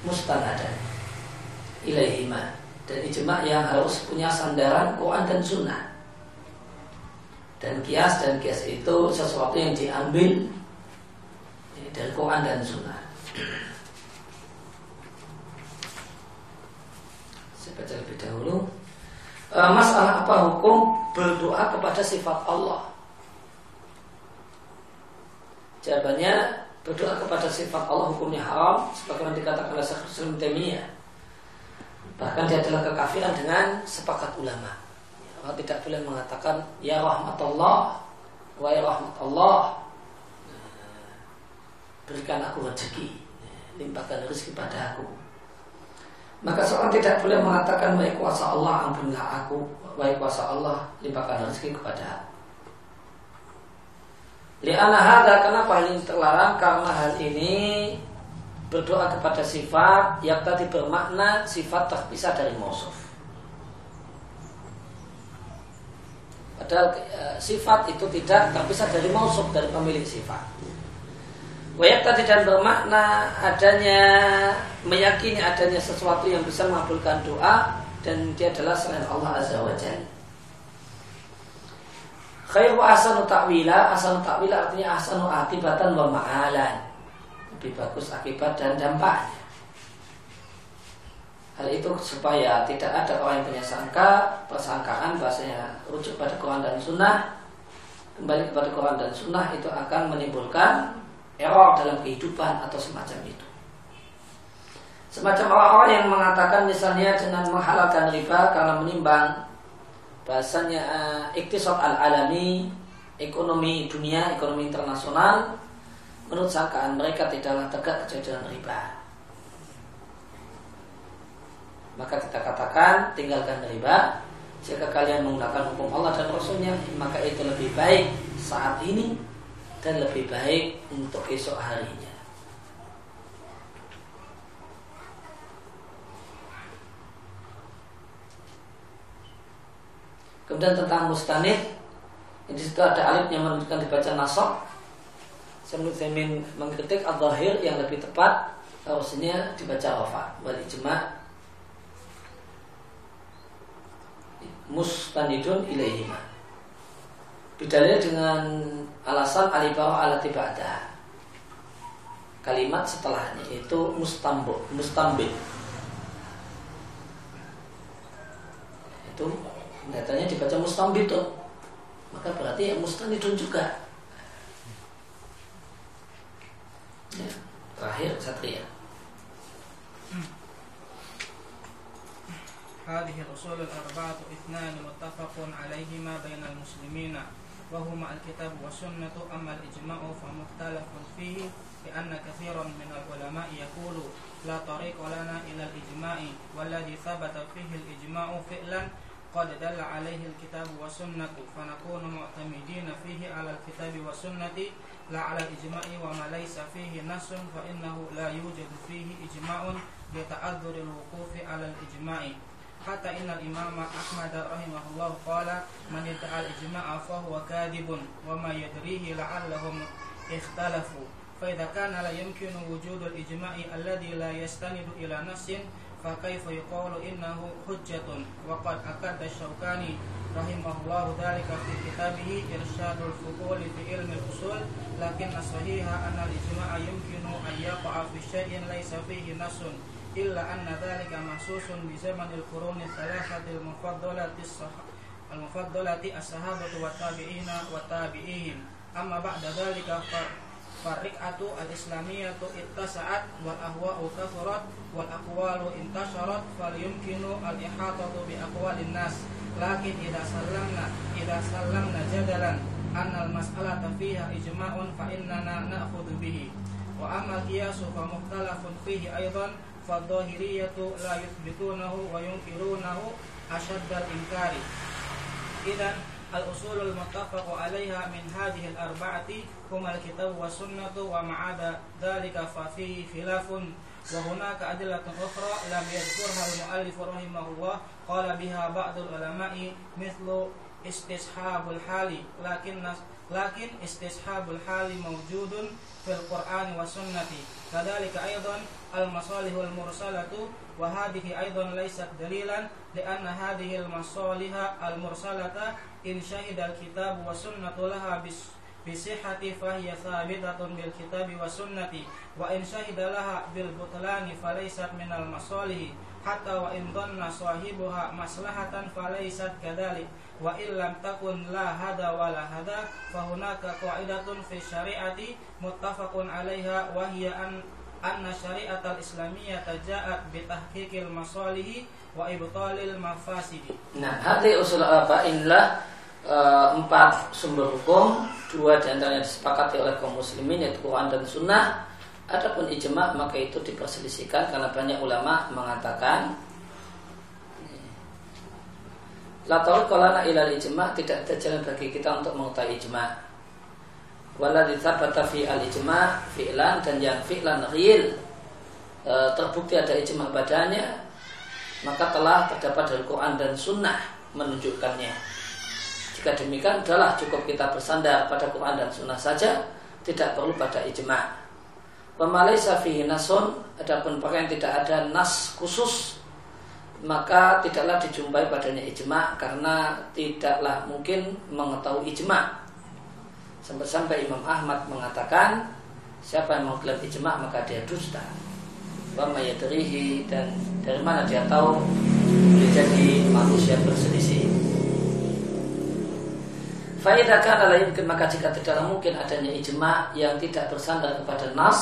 mustanadan ilaihima, dan ijma' yang harus punya sandaran Quran dan Sunnah, dan kias, dan kias itu sesuatu yang diambil dari Quran dan Sunnah. Saya baca lebih dahulu. Masalah apa hukum berdoa kepada sifat Allah? Jawabannya, berdoa kepada sifat Allah hukumnya haram, sebagaimana dikatakan oleh Syekh Jasser. Bahkan dia adalah kekafiran dengan sepakat ulama. Orang tidak boleh mengatakan ya rahmatullah wa ya rahmatullah, berikan aku rezeki, limpahkan rezeki pada aku. Maka seorang tidak boleh mengatakan baik kuasa Allah, ampunilah aku, baik kuasa Allah, limpahkan rezeki kepada aku. Li'anna hadza, kenapa hal ini terlarang? Karena hal ini berdoa kepada sifat yang tadi bermakna sifat terpisah dari mausuf. Padahal sifat itu tidak terpisah dari mausuf, dari pemilik sifat. Wajib tadi dan bermakna adanya, meyakini adanya sesuatu yang bisa mengabulkan doa dan dia adalah selain Allah Azza wa Jalla. Khair wa ahsanu ta'wila, ahsanu ta'wila artinya ahsanu akibatan wa ma'alan, lebih bagus akibat dan dampaknya. Hal itu supaya tidak ada orang yang punya sangka, persangkaan bahasanya rujuk pada Quran dan Sunnah, kembali kepada Quran dan Sunnah itu akan menimbulkan error dalam kehidupan atau semacam itu. Semacam orang-orang yang mengatakan misalnya dengan menghalalkan riba karena menimbang bahasanya iktisad al-alami, ekonomi dunia, ekonomi internasional, menurut sangkaan mereka tidaklah tegak kecuali riba. Maka kita katakan tinggalkan riba. Jika kalian menggunakan hukum Allah dan Rasulnya, maka itu lebih baik saat ini dan lebih baik untuk esok harinya. Kemudian tentang mustanid, di situ ada alif yang menunjukkan dibaca nasab. Semnusemin mengkritik al-zahir yang lebih tepat harusnya dibaca rafa wal ijma'. Mustanidun ilaihima bidalil dengan alasan alibara ala tibadah, kalimat setelahnya itu mustambil itu nyatanya dibaca mustambitun, maka berarti ya mustanidun juga ya. Terakhir Satria هذه الأصول الأربعة اثنان متفق عليهما بين المسلمين وهما الكتاب والسنة أما الإجماع فمختلف فيه لأن كثيرا من العلماء يقول لا طريق لنا إلى الإجماع والذي ثبت فيه الإجماع فعلا قد دل عليه الكتاب والسنة فنكون معتمدين فيه على الكتاب والسنة لا على الإجماع وما ليس فيه نص فإنه لا يوجد فيه إجماع لتعذر الوقوف على الإجماع hatta innal imam Ahmad rahimahullah qala man yata'al ijma'a fa huwa kadibun wa ma yadrihi la'allahum ikhtalafu fa idza kana la yumkinu wujudul ijma'i alladhi la yastanidu ila nassin fa kayfa yuqalu innahu hujjatun wa qad akada Syaukani rahimahullah dhalika fi kitabih Irsyadul Fuhul fi ilmi al-usul lakin as-sahiha anna al-ijma'a yumkinu an yaqa'a fi shay'in laysa fihi nassun إلا أن ذلك محسوس بزمن القرون الثلاثة المفضلة الصحابة والتابعين وتابعيهم أما بعد ذلك فالركعة الإسلامية اتسعت والأهواء كثرت والأقوال انتشرت فليمكن الإحاطة بأقوال الناس لكن إذا سلمنا جدلا أن المسألة فيها إجماع فإننا نأخذ به وأما القياس فمختلف فيه أيضا فالظاهرية لا يثبتونه وينكرونه أشد الإنكار إذا الأصول المتفق عليها من هذه الأربعة هما الكتاب والسنة وما عدا ذلك ففيه خلاف وهناك أدلة أخرى لم يذكرها المؤلف رحمه الله قال بها بعض العلماء مثل استصحاب الحال لكن استصحاب الحال موجود في القرآن والسنة كذلك أيضا المصالح المرسلة وهذه أيضا ليست دليلا لأن هذه المصالح المرسلة إن شهد الكتاب والسنة لها بصحة فهي ثابتة بالكتاب والسنة وإن شهد لها بالبطلان فليست من المصالح حتى وإن ظن صاحبها مصلحة فليست كذلك وإن لم تكن لا هذا ولا هذا فهناك قاعدة في الشريعة متفق عليها وهي أن الشريعة الإسلامية جاءت بتحقيق المصالح وإبطال المفاسد. Nah, hati usul apa inilah empat sumber hukum, dua diantaranya disepakati oleh kaum muslimin yaitu Quran dan Sunnah. Adapun ijma' maka itu diperselisihkan karena banyak ulama mengatakan la tariqa lana ilal ijma', tidak ada jalan bagi kita untuk mengetahui ijma'. Waladzi tsabata fi al ijma' fi'lan, dan yang fi'lan real terbukti ada ijma' padanya, maka telah terdapat dalam Quran dan Sunnah menunjukkannya. Jika demikian, adalah cukup kita bersandar pada Quran dan Sunnah saja, tidak perlu pada ijma'. Wa ma laysa fihi nasun, adapun perkara yang tidak ada nas khusus maka tidaklah dijumpai padanya ijma', karena tidaklah mungkin mengetahui ijma'. Sampai-sampai Imam Ahmad mengatakan, siapa yang mengklaim ijma' maka dia dusta. Wa mayadrihi, dan dari mana dia tahu boleh jadi manusia berselisih. Faidah kana la yumkin, maka jika tidaklah mungkin adanya ijma' yang tidak bersandar kepada nas,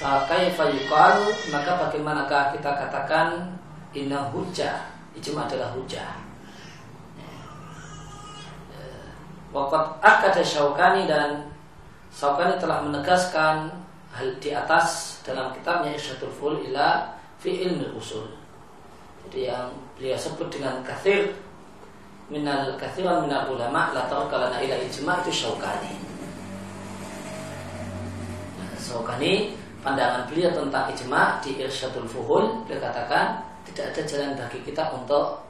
kaifa yuqalu, maka bagaimanakah kita katakan inna hujjah, ijma adalah hujjah. Waqad akada Syaukani, dan Syaukani telah menegaskan hal di atas dalam kitabnya Irsyadul Fuhul ila fi ilmil usul. Jadi yang beliau sebut dengan kathir minal kathiran minal ulama la taqalana ila ijma itu Syaukani. Syaukani, pandangan beliau tentang ijma di Irsyadul Fuhul, beliau katakan tidak ada jalan bagi kita untuk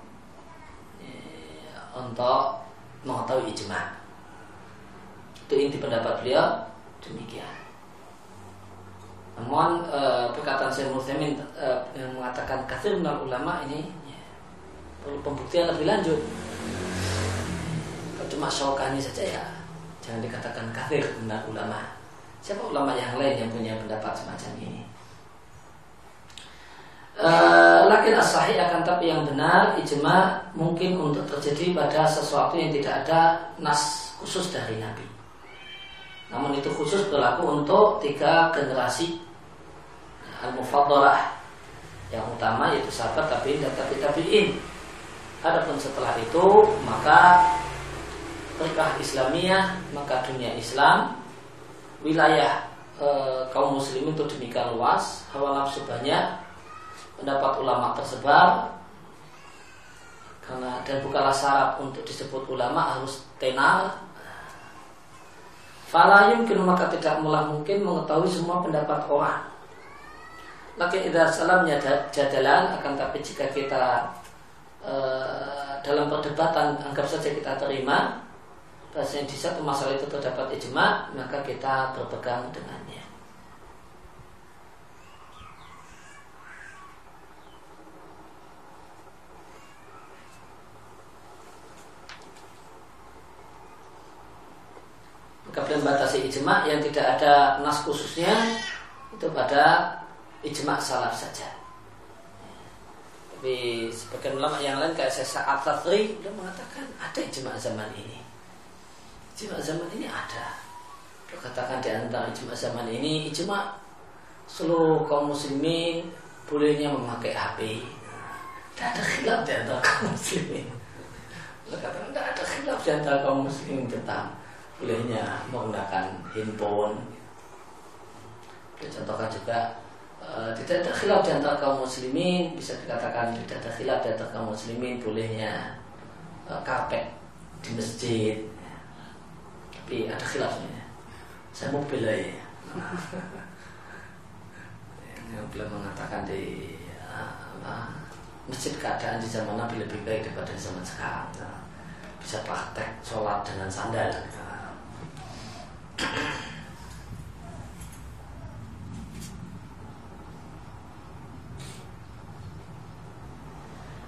mengetahui ijma. Itu inti pendapat beliau, demikian. Namun perkataan Syed Murtiamin yang mengatakan katsir minal ulama ini perlu pembuktian lebih lanjut. Cuma Syaukani saja ya, jangan dikatakan katsir minal ulama. Siapa ulama yang lain yang punya pendapat semacam ini? Lakin as-sahih, akan tapi yang benar, ijma mungkin untuk terjadi pada sesuatu yang tidak ada nas khusus dari Nabi. Namun itu khusus berlaku untuk tiga generasi al-mufaddalah, yang utama yaitu sahabat, tabi'in, dan tabi'in. Adapun setelah itu, maka berkah Islamiyah, maka dunia Islam, wilayah kaum muslimin itu demikian luas, hawa nafsu banyak, pendapat ulama tersebar, karena dan bukanlah syarat untuk disebut ulama harus tenar. Fala yumkin, maka tidak mulah mungkin mengetahui semua pendapat orang. Lakin idza salamnya jadalan, akan tapi jika kita dalam perdebatan anggap saja kita terima bahasanya di satu masalah itu terdapat ijma, maka kita berpegang dengannya. Maka membatasi ijma yang tidak ada nas khususnya itu pada ijma salaf saja. Tapi sebagian ulama yang lain kayak Syekh Sya'athri dia mengatakan ada ijma zaman ini. Ijma zaman ini ada. Kalau katakan di antara ijma zaman ini, ijma seluruh kaum muslimin bolehnya memakai HP. Tidak ada khilaf di antara kaum muslimin. Kalau katakan tidak ada khilaf di antara kaum muslimin tentang bolehnya menggunakan handphone. Dicontohkan juga tidak ada khilaf di antara kaum muslimin, bisa dikatakan tidak ada khilaf di antara kaum muslimin bolehnya karpet di masjid. Tapi ada khilafnya. Saya mau bela ya. Yang beliau mengatakan di masjid keadaan di zaman Nabi lebih baik daripada zaman sekarang. Bisa praktek sholat dengan sandal.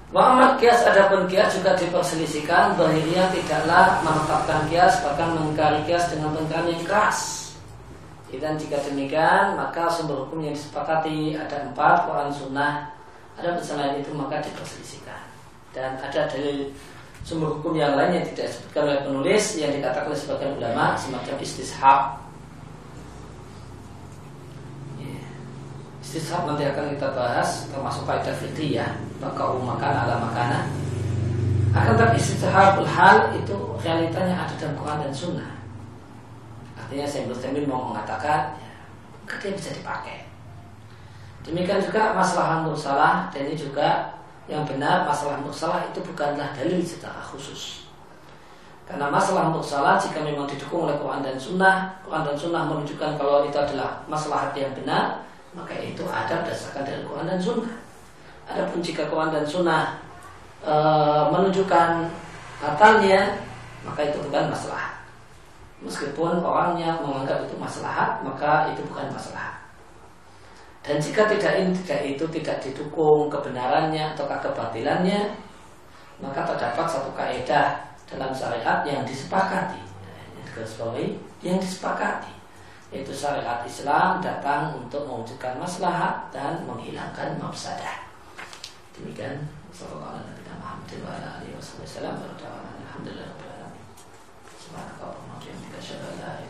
Muhammad kias, adapun kias juga diperselisihkan. Zahiriyah tidaklah menetapkan kias, bahkan mengingkari kias dengan pengingkaran yang keras. Dan jika demikian, maka sumber hukum yang disepakati ada 4, Quran Sunnah. Ada selain itu maka diperselisihkan. Dan ada dalil sumber hukum yang lain yang tidak disebutkan oleh penulis, yang dikatakan oleh sebagian ulama semacam istishab. Istishab nanti akan kita bahas, termasuk kaidah fikih ya, bakau makan ala makanan. Akan tapi istihabul hal itu realitanya ada dalam Quran dan Sunnah. Artinya Syekh Murtiamin mau mengatakan maka dia bisa dipakai. Demikian juga masalah mursalah, dan ini juga yang benar, masalah mursalah itu bukanlah dalil secara khusus. Karena masalah mursalah jika memang didukung oleh Quran dan Sunnah, Quran dan Sunnah menunjukkan kalau itu adalah maslahat yang benar, maka itu ada berdasarkan dari Quran dan Sunnah. Adapun jika Quran dan Sunnah menunjukkan batalnya, maka itu bukan maslahat. Meskipun orangnya menganggap itu maslahat, maka itu bukan maslahat. Dan jika tidak itu tidak didukung kebenarannya atau kebatilannya, maka terdapat satu kaidah dalam syariat yang disepakati, yang disepakati, yaitu syariat Islam datang untuk mewujudkan maslahat dan menghilangkan mafsadah. Demikian. Alhamdulillah.